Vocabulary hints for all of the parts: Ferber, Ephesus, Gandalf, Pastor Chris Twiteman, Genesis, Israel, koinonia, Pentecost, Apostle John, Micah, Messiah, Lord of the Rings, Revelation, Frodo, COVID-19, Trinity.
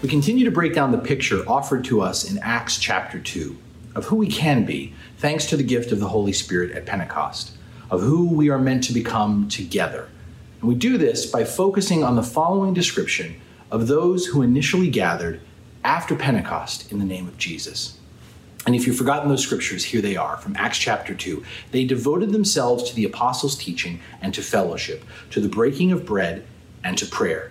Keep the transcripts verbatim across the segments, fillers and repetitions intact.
We continue to break down the picture offered to us in Acts chapter two of who we can be, thanks to the gift of the Holy Spirit at Pentecost, of who we are meant to become together. And we do this by focusing on the following description of those who initially gathered after Pentecost in the name of Jesus. And if you've forgotten those scriptures, here they are from Acts chapter two. They devoted themselves to the apostles' teaching and to fellowship, to the breaking of bread and to prayer.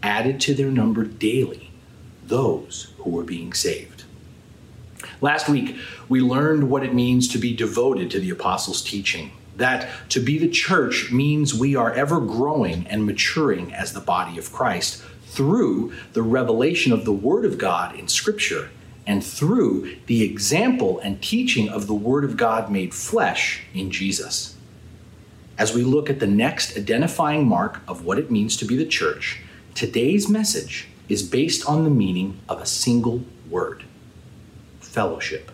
added to their number daily those who were being saved. Last week, we learned what it means to be devoted to the apostles' teaching, that to be the church means we are ever growing and maturing as the body of Christ through the revelation of the Word of God in Scripture and through the example and teaching of the Word of God made flesh in Jesus. As we look at the next identifying mark of what it means to be the church, today's message is based on the meaning of a single word: fellowship.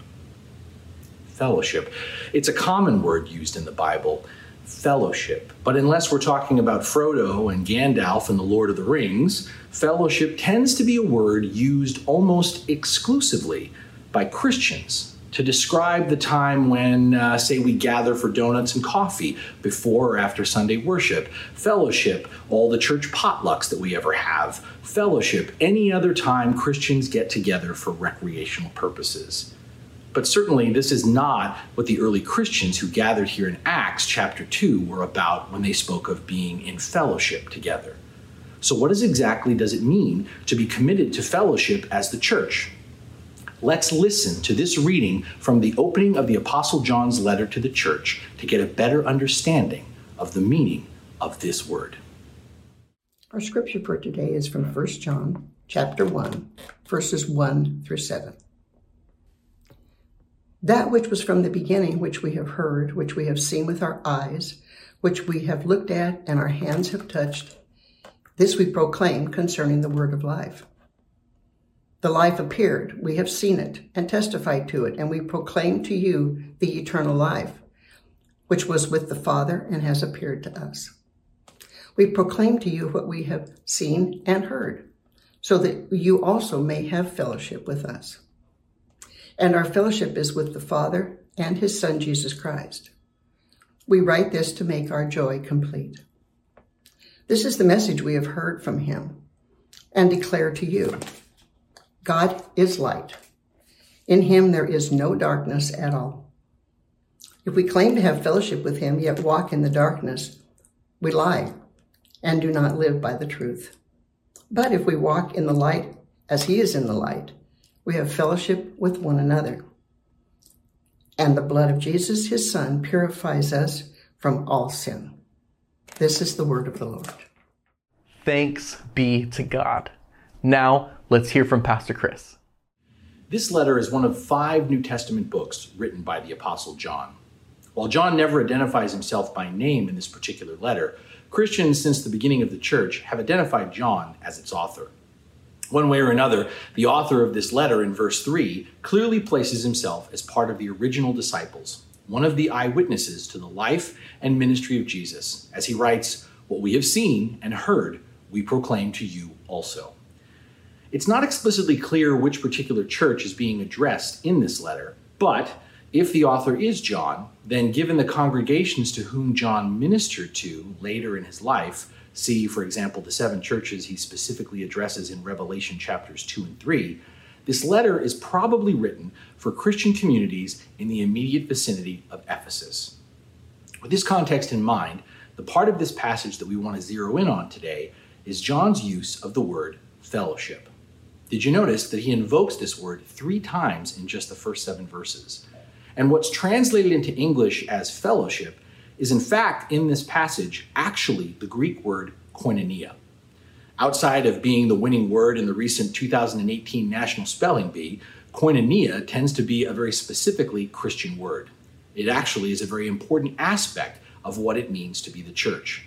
Fellowship. It's a common word used in the Bible, fellowship. But unless we're talking about Frodo and Gandalf and the Lord of the Rings, fellowship tends to be a word used almost exclusively by Christians to describe the time when, uh, say, we gather for donuts and coffee before or after Sunday worship. Fellowship, all the church potlucks that we ever have. Fellowship, any other time Christians get together for recreational purposes. But certainly this is not what the early Christians who gathered here in Acts chapter two were about when they spoke of being in fellowship together. So what is exactly does it mean to be committed to fellowship as the church? Let's listen to this reading from the opening of the Apostle John's letter to the church to get a better understanding of the meaning of this word. Our scripture for today is from First John chapter one, verses one through seven. That which was from the beginning, which we have heard, which we have seen with our eyes, which we have looked at and our hands have touched, this we proclaim concerning the word of life. The life appeared, we have seen it and testified to it, and we proclaim to you the eternal life, which was with the Father and has appeared to us. We proclaim to you what we have seen and heard, so that you also may have fellowship with us. And our fellowship is with the Father and his Son, Jesus Christ. We write this to make our joy complete. This is the message we have heard from him and declare to you. God is light. In him there is no darkness at all. If we claim to have fellowship with him, yet walk in the darkness, we lie and do not live by the truth. But if we walk in the light as he is in the light, we have fellowship with one another. And the blood of Jesus, his Son, purifies us from all sin. This is the word of the Lord. Thanks be to God. Now, let's hear from Pastor Chris. This letter is one of five New Testament books written by the Apostle John. While John never identifies himself by name in this particular letter, Christians since the beginning of the church have identified John as its author. One way or another, the author of this letter in verse three clearly places himself as part of the original disciples, one of the eyewitnesses to the life and ministry of Jesus, as he writes, "What we have seen and heard, we proclaim to you also." It's not explicitly clear which particular church is being addressed in this letter, but if the author is John, then given the congregations to whom John ministered to later in his life, See, for example, the seven churches he specifically addresses in Revelation chapters two and three, this letter is probably written for Christian communities in the immediate vicinity of Ephesus. With this context in mind, the part of this passage that we want to zero in on today is John's use of the word fellowship. Did you notice that he invokes this word three times in just the first seven verses? And what's translated into English as fellowship is in fact, in this passage, actually the Greek word koinonia. Outside of being the winning word in the recent two thousand eighteen National Spelling Bee, koinonia tends to be a very specifically Christian word. It actually is a very important aspect of what it means to be the church.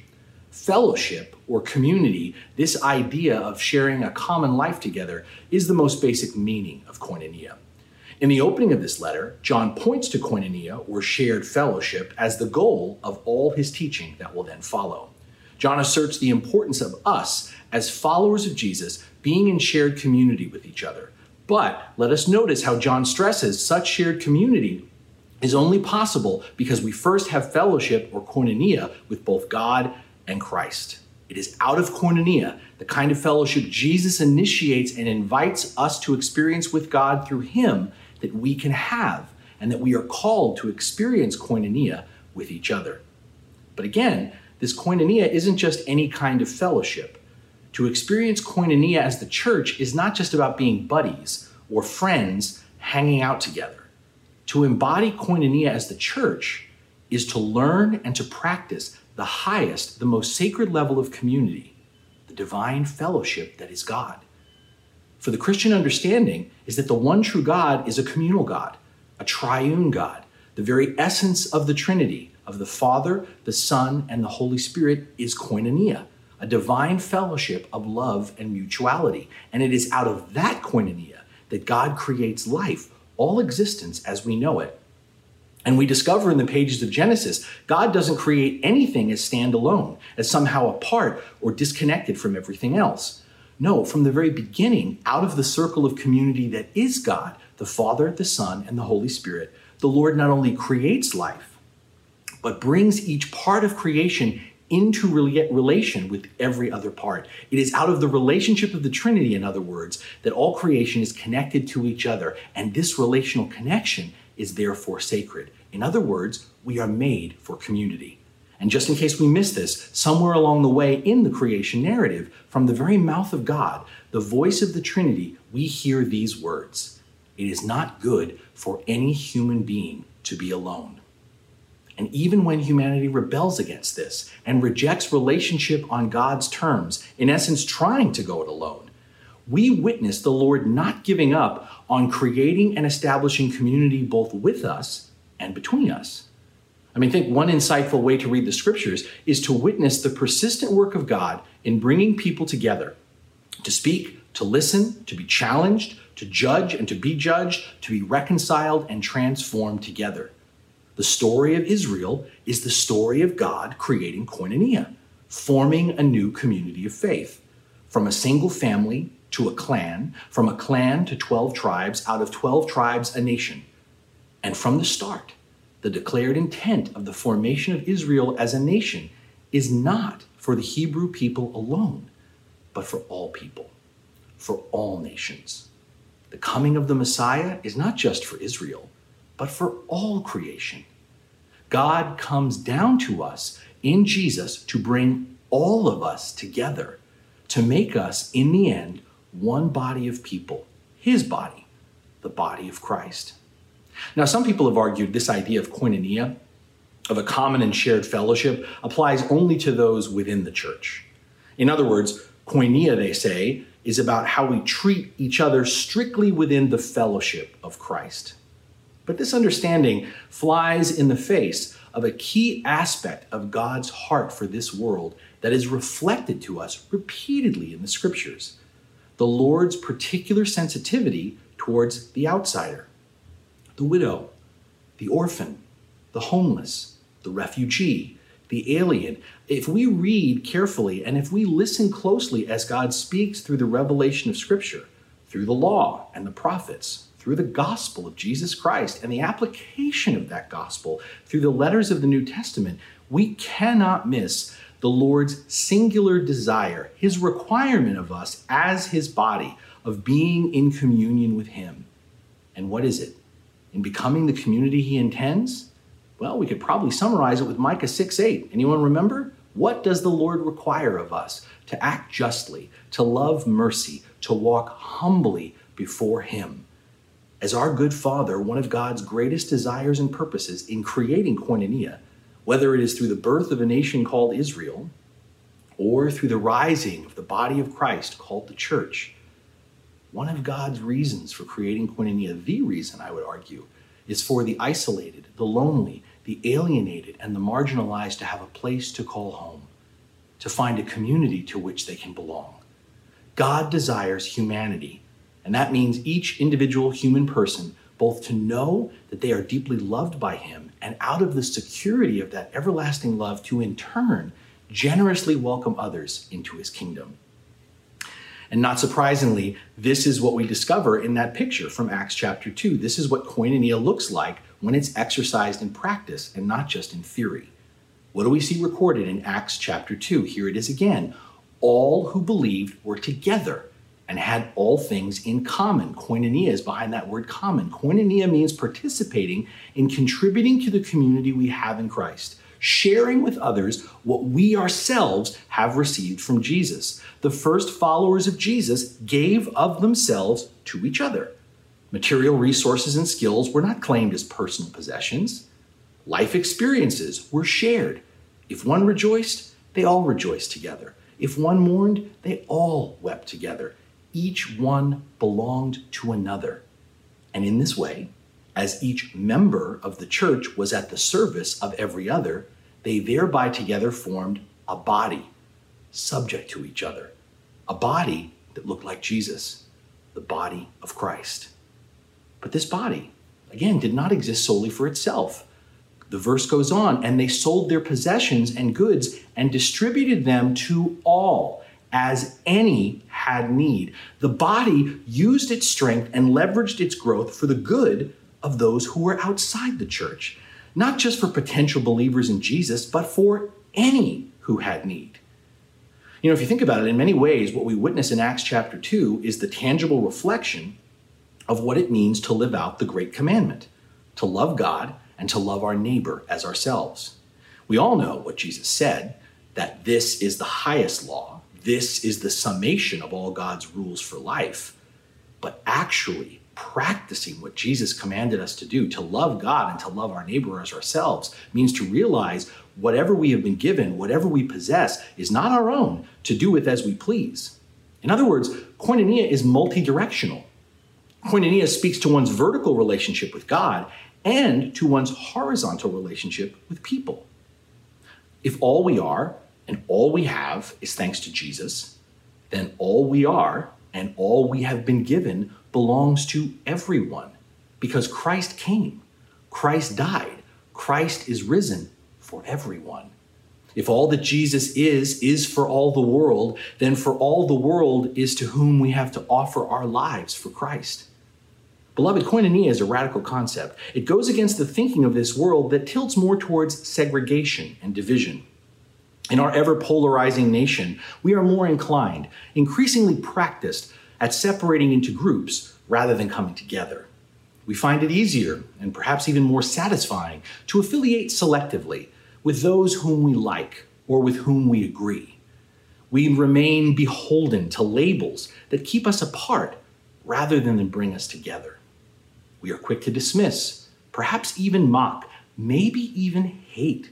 Fellowship or community, this idea of sharing a common life together, is the most basic meaning of koinonia. In the opening of this letter, John points to koinonia, or shared fellowship, as the goal of all his teaching that will then follow. John asserts the importance of us as followers of Jesus being in shared community with each other. But let us notice how John stresses such shared community is only possible because we first have fellowship or koinonia with both God and Christ. It is out of koinonia, the kind of fellowship Jesus initiates and invites us to experience with God through him, that we can have, and that we are called to experience koinonia with each other. But again, this koinonia isn't just any kind of fellowship. To experience koinonia as the church is not just about being buddies or friends hanging out together. To embody koinonia as the church is to learn and to practice the highest, the most sacred level of community, the divine fellowship that is God. For the Christian understanding is that the one true God is a communal God, a triune God. The very essence of the Trinity, of the Father, the Son, and the Holy Spirit, is koinonia, a divine fellowship of love and mutuality. And it is out of that koinonia that God creates life, all existence as we know it. And we discover in the pages of Genesis, God doesn't create anything as standalone, as somehow apart or disconnected from everything else. No, from the very beginning, out of the circle of community that is God, the Father, the Son, and the Holy Spirit, the Lord not only creates life, but brings each part of creation into relation with every other part. It is out of the relationship of the Trinity, in other words, that all creation is connected to each other, and this relational connection is therefore sacred. In other words, we are made for community. And just in case we miss this, somewhere along the way in the creation narrative, from the very mouth of God, the voice of the Trinity, we hear these words: "It is not good for any human being to be alone." And even when humanity rebels against this and rejects relationship on God's terms, in essence trying to go it alone, we witness the Lord not giving up on creating and establishing community both with us and between us. I mean, I think one insightful way to read the scriptures is to witness the persistent work of God in bringing people together to speak, to listen, to be challenged, to judge and to be judged, to be reconciled and transformed together. The story of Israel is the story of God creating koinonia, forming a new community of faith. From a single family to a clan, from a clan to twelve tribes, out of twelve tribes, a nation. And from the start, the declared intent of the formation of Israel as a nation is not for the Hebrew people alone, but for all people, for all nations. The coming of the Messiah is not just for Israel, but for all creation. God comes down to us in Jesus to bring all of us together, to make us, in the end, one body of people, his body, the body of Christ. Now, some people have argued this idea of koinonia, of a common and shared fellowship, applies only to those within the church. In other words, koinonia, they say, is about how we treat each other strictly within the fellowship of Christ. But this understanding flies in the face of a key aspect of God's heart for this world that is reflected to us repeatedly in the scriptures: the Lord's particular sensitivity towards the outsider, the widow, the orphan, the homeless, the refugee, the alien. If we read carefully and if we listen closely as God speaks through the revelation of scripture, through the law and the prophets, through the gospel of Jesus Christ and the application of that gospel through the letters of the New Testament, we cannot miss the Lord's singular desire, his requirement of us as his body, of being in communion with him. And what is it? In becoming the community he intends? Well, we could probably summarize it with Micah six eight. Anyone remember? What does the Lord require of us? To act justly, to love mercy, to walk humbly before him. As our good Father, one of God's greatest desires and purposes in creating koinonia, whether it is through the birth of a nation called Israel or through the rising of the body of Christ called the church, one of God's reasons for creating koinonia, the reason I would argue, is for the isolated, the lonely, the alienated, and the marginalized to have a place to call home, to find a community to which they can belong. God desires humanity, and that means each individual human person both to know that they are deeply loved by him, and out of the security of that everlasting love to in turn generously welcome others into his kingdom. And not surprisingly, this is what we discover in that picture from Acts chapter two. This is what koinonia looks like when it's exercised in practice and not just in theory. What do we see recorded in Acts chapter two? Here it is again. All who believed were together and had all things in common. Koinonia is behind that word common. Koinonia means participating in contributing to the community we have in Christ, sharing with others what we ourselves have received from Jesus. The first followers of Jesus gave of themselves to each other. Material resources and skills were not claimed as personal possessions. Life experiences were shared. If one rejoiced, they all rejoiced together. If one mourned, they all wept together. Each one belonged to another. And in this way, as each member of the church was at the service of every other, they thereby together formed a body subject to each other, a body that looked like Jesus, the body of Christ. But this body, again, did not exist solely for itself. The verse goes on, and they sold their possessions and goods and distributed them to all, as any had need. The body used its strength and leveraged its growth for the good of those who were outside the church, not just for potential believers in Jesus, but for any who had need. You know, if you think about it, in many ways, what we witness in Acts chapter two is the tangible reflection of what it means to live out the great commandment, to love God and to love our neighbor as ourselves. We all know what Jesus said, that this is the highest law, this is the summation of all God's rules for life, but actually, practicing what Jesus commanded us to do, to love God and to love our neighbor as ourselves, means to realize whatever we have been given, whatever we possess, is not our own to do with as we please. In other words, koinonia is multidirectional. Koinonia speaks to one's vertical relationship with God and to one's horizontal relationship with people. If all we are and all we have is thanks to Jesus, then all we are and all we have been given belongs to everyone, because Christ came, Christ died, Christ is risen for everyone. If all that Jesus is, is for all the world, then for all the world is to whom we have to offer our lives for Christ. Beloved, koinonia is a radical concept. It goes against the thinking of this world that tilts more towards segregation and division. In our ever-polarizing nation, we are more inclined, increasingly practiced at separating into groups rather than coming together. We find it easier and perhaps even more satisfying to affiliate selectively with those whom we like or with whom we agree. We remain beholden to labels that keep us apart rather than to bring us together. We are quick to dismiss, perhaps even mock, maybe even hate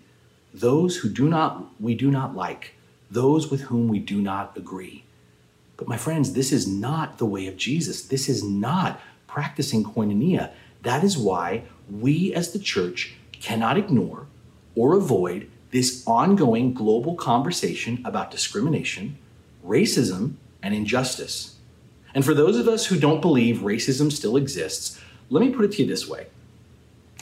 those who do not, we do not like, those with whom we do not agree. But my friends, this is not the way of Jesus. This is not practicing koinonia. That is why we as the church cannot ignore or avoid this ongoing global conversation about discrimination, racism, and injustice. And for those of us who don't believe racism still exists, let me put it to you this way.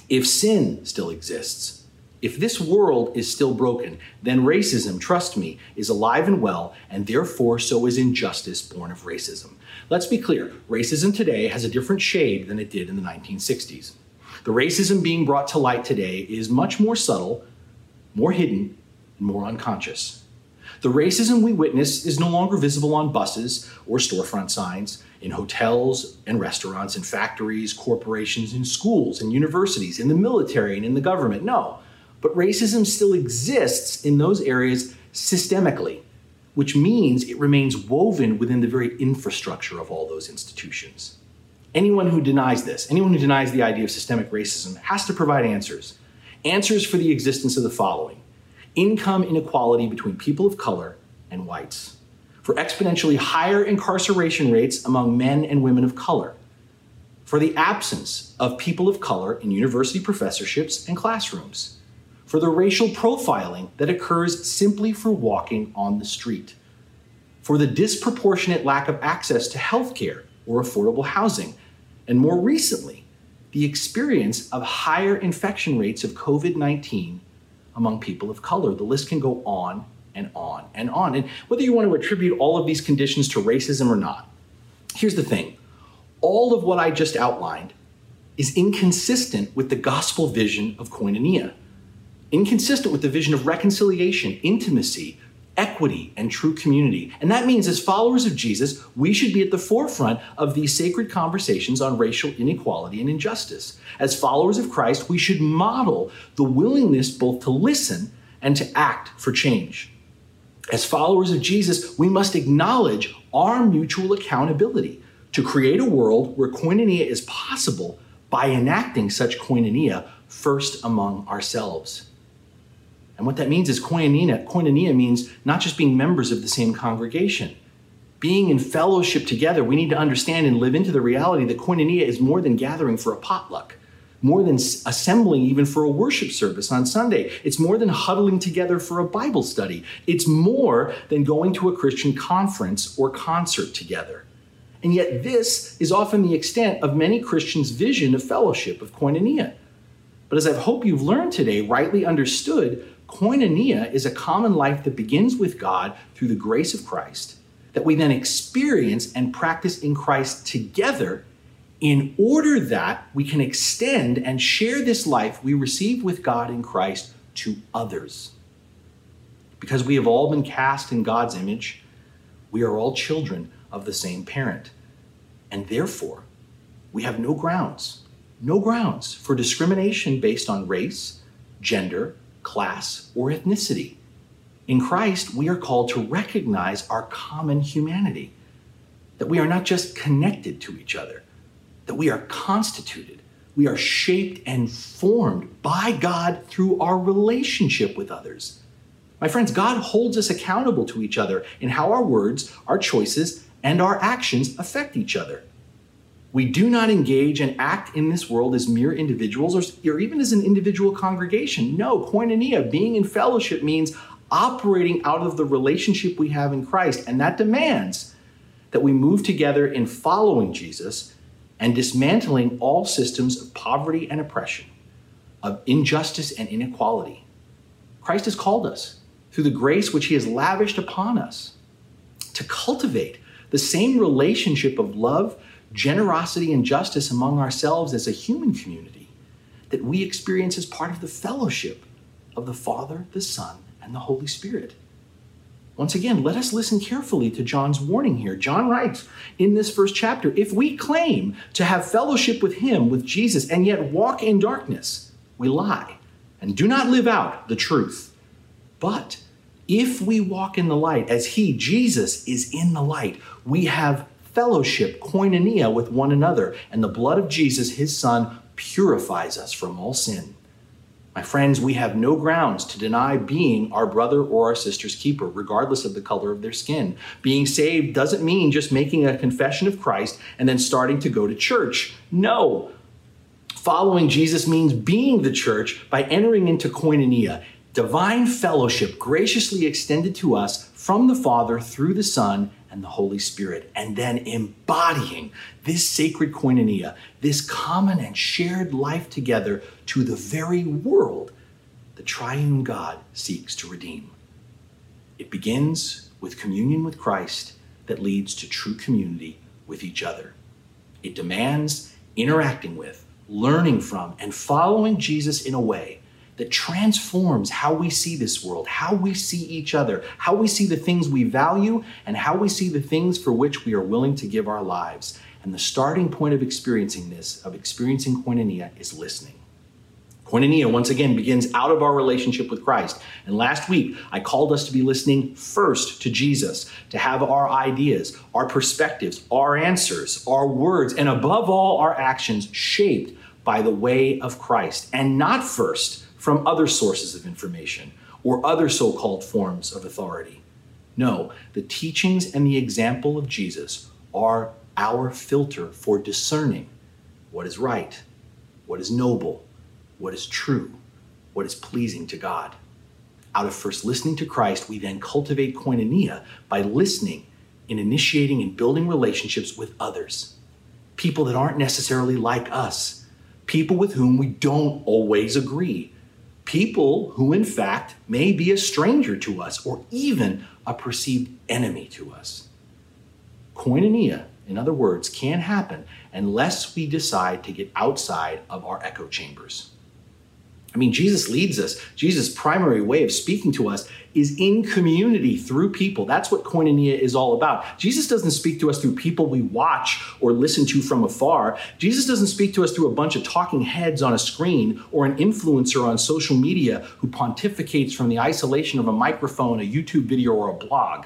If sin still exists, if this world is still broken, then racism, trust me, is alive and well, and therefore so is injustice born of racism. Let's be clear, racism today has a different shade than it did in the nineteen sixties. The racism being brought to light today is much more subtle, more hidden, and more unconscious. The racism we witness is no longer visible on buses or storefront signs, in hotels and restaurants, in factories, corporations, in schools and universities, in the military and in the government. No, but racism still exists in those areas systemically, which means it remains woven within the very infrastructure of all those institutions. Anyone who denies this, anyone who denies the idea of systemic racism, has to provide answers. Answers for the existence of the following: income inequality between people of color and whites, for exponentially higher incarceration rates among men and women of color, for the absence of people of color in university professorships and classrooms, for the racial profiling that occurs simply for walking on the street, for the disproportionate lack of access to healthcare or affordable housing, and more recently, the experience of higher infection rates of COVID nineteen among people of color. The list can go on and on and on. And whether you want to attribute all of these conditions to racism or not, here's the thing. All of what I just outlined is inconsistent with the gospel vision of koinonia, inconsistent with the vision of reconciliation, intimacy, equity, and true community. And that means as followers of Jesus, we should be at the forefront of these sacred conversations on racial inequality and injustice. As followers of Christ, we should model the willingness both to listen and to act for change. As followers of Jesus, we must acknowledge our mutual accountability to create a world where koinonia is possible by enacting such koinonia first among ourselves. And what that means is koinonia. Koinonia means not just being members of the same congregation. Being in fellowship together, we need to understand and live into the reality that koinonia is more than gathering for a potluck, more than assembling even for a worship service on Sunday. It's more than huddling together for a Bible study. It's more than going to a Christian conference or concert together. And yet this is often the extent of many Christians' vision of fellowship, of koinonia. But as I hope you've learned today, rightly understood, koinonia is a common life that begins with God through the grace of Christ, that we then experience and practice in Christ together in order that we can extend and share this life we receive with God in Christ to others. Because we have all been cast in God's image, we are all children of the same parent. And therefore, we have no grounds, no grounds for discrimination based on race, gender, class, or ethnicity. In Christ, we are called to recognize our common humanity, that we are not just connected to each other, that we are constituted, we are shaped and formed by God through our relationship with others. My friends, God holds us accountable to each other in how our words, our choices, and our actions affect each other. We do not engage and act in this world as mere individuals or even as an individual congregation. No, koinonia, being in fellowship, means operating out of the relationship we have in Christ. And that demands that we move together in following Jesus and dismantling all systems of poverty and oppression, of injustice and inequality. Christ has called us, through the grace which he has lavished upon us, to cultivate the same relationship of love, generosity, and justice among ourselves as a human community that we experience as part of the fellowship of the Father, the Son, and the Holy Spirit. Once again, let us listen carefully to John's warning here. John writes in this first chapter, if we claim to have fellowship with him, with Jesus, and yet walk in darkness, we lie and do not live out the truth. But if we walk in the light as he, Jesus, is in the light, we have fellowship, koinonia, with one another, and the blood of Jesus, his son, purifies us from all sin. My friends, we have no grounds to deny being our brother or our sister's keeper, regardless of the color of their skin. Being saved doesn't mean just making a confession of Christ and then starting to go to church. No. Following Jesus means being the church by entering into koinonia, divine fellowship graciously extended to us from the Father through the Son and the Holy Spirit, and then embodying this sacred koinonia, this common and shared life together, to the very world the triune God seeks to redeem. It begins with communion with Christ that leads to true community with each other. It demands interacting with, learning from, and following Jesus in a way that transforms how we see this world, how we see each other, how we see the things we value, and how we see the things for which we are willing to give our lives. And the starting point of experiencing this, of experiencing koinonia, is listening. Koinonia, once again, begins out of our relationship with Christ. And last week, I called us to be listening first to Jesus, to have our ideas, our perspectives, our answers, our words, and above all, our actions shaped by the way of Christ, and not first from other sources of information or other so-called forms of authority. No, the teachings and the example of Jesus are our filter for discerning what is right, what is noble, what is true, what is pleasing to God. Out of first listening to Christ, we then cultivate koinonia by listening and initiating and building relationships with others, people that aren't necessarily like us, people with whom we don't always agree, people who in fact may be a stranger to us or even a perceived enemy to us. Koinonia, in other words, can happen unless we decide to get outside of our echo chambers. I mean, Jesus leads us. Jesus' primary way of speaking to us is in community through people. That's what koinonia is all about. Jesus doesn't speak to us through people we watch or listen to from afar. Jesus doesn't speak to us through a bunch of talking heads on a screen or an influencer on social media who pontificates from the isolation of a microphone, a YouTube video, or a blog.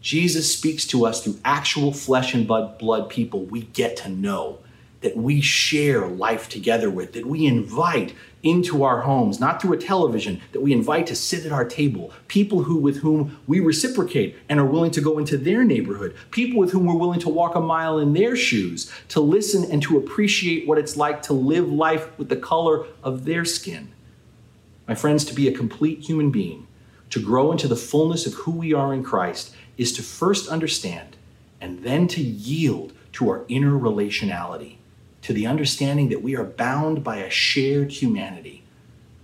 Jesus speaks to us through actual flesh and blood people we get to know, that we share life together with, that we invite into our homes, not through a television, that we invite to sit at our table, people who with whom we reciprocate and are willing to go into their neighborhood, people with whom we're willing to walk a mile in their shoes, to listen and to appreciate what it's like to live life with the color of their skin. My friends, to be a complete human being, to grow into the fullness of who we are in Christ, is to first understand and then to yield to our inner relationality, to the understanding that we are bound by a shared humanity,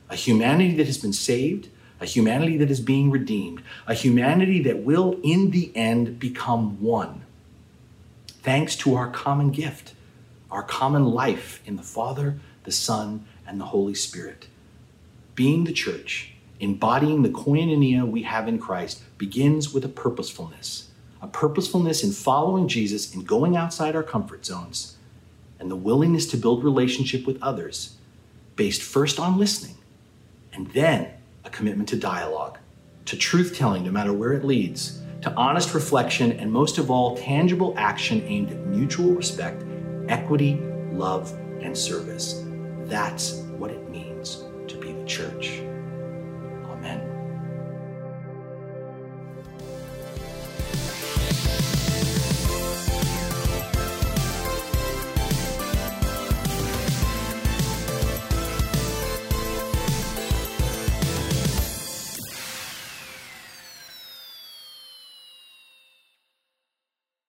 a humanity that has been saved, a humanity that is being redeemed, a humanity that will in the end become one, thanks to our common gift, our common life in the Father, the Son, and the Holy Spirit. Being the church, embodying the koinonia we have in Christ, begins with a purposefulness, a purposefulness in following Jesus and going outside our comfort zones, and the willingness to build relationship with others based first on listening and then a commitment to dialogue, to truth-telling no matter where it leads, to honest reflection, and most of all, tangible action aimed at mutual respect, equity, love, and service. That's what it means to be the church.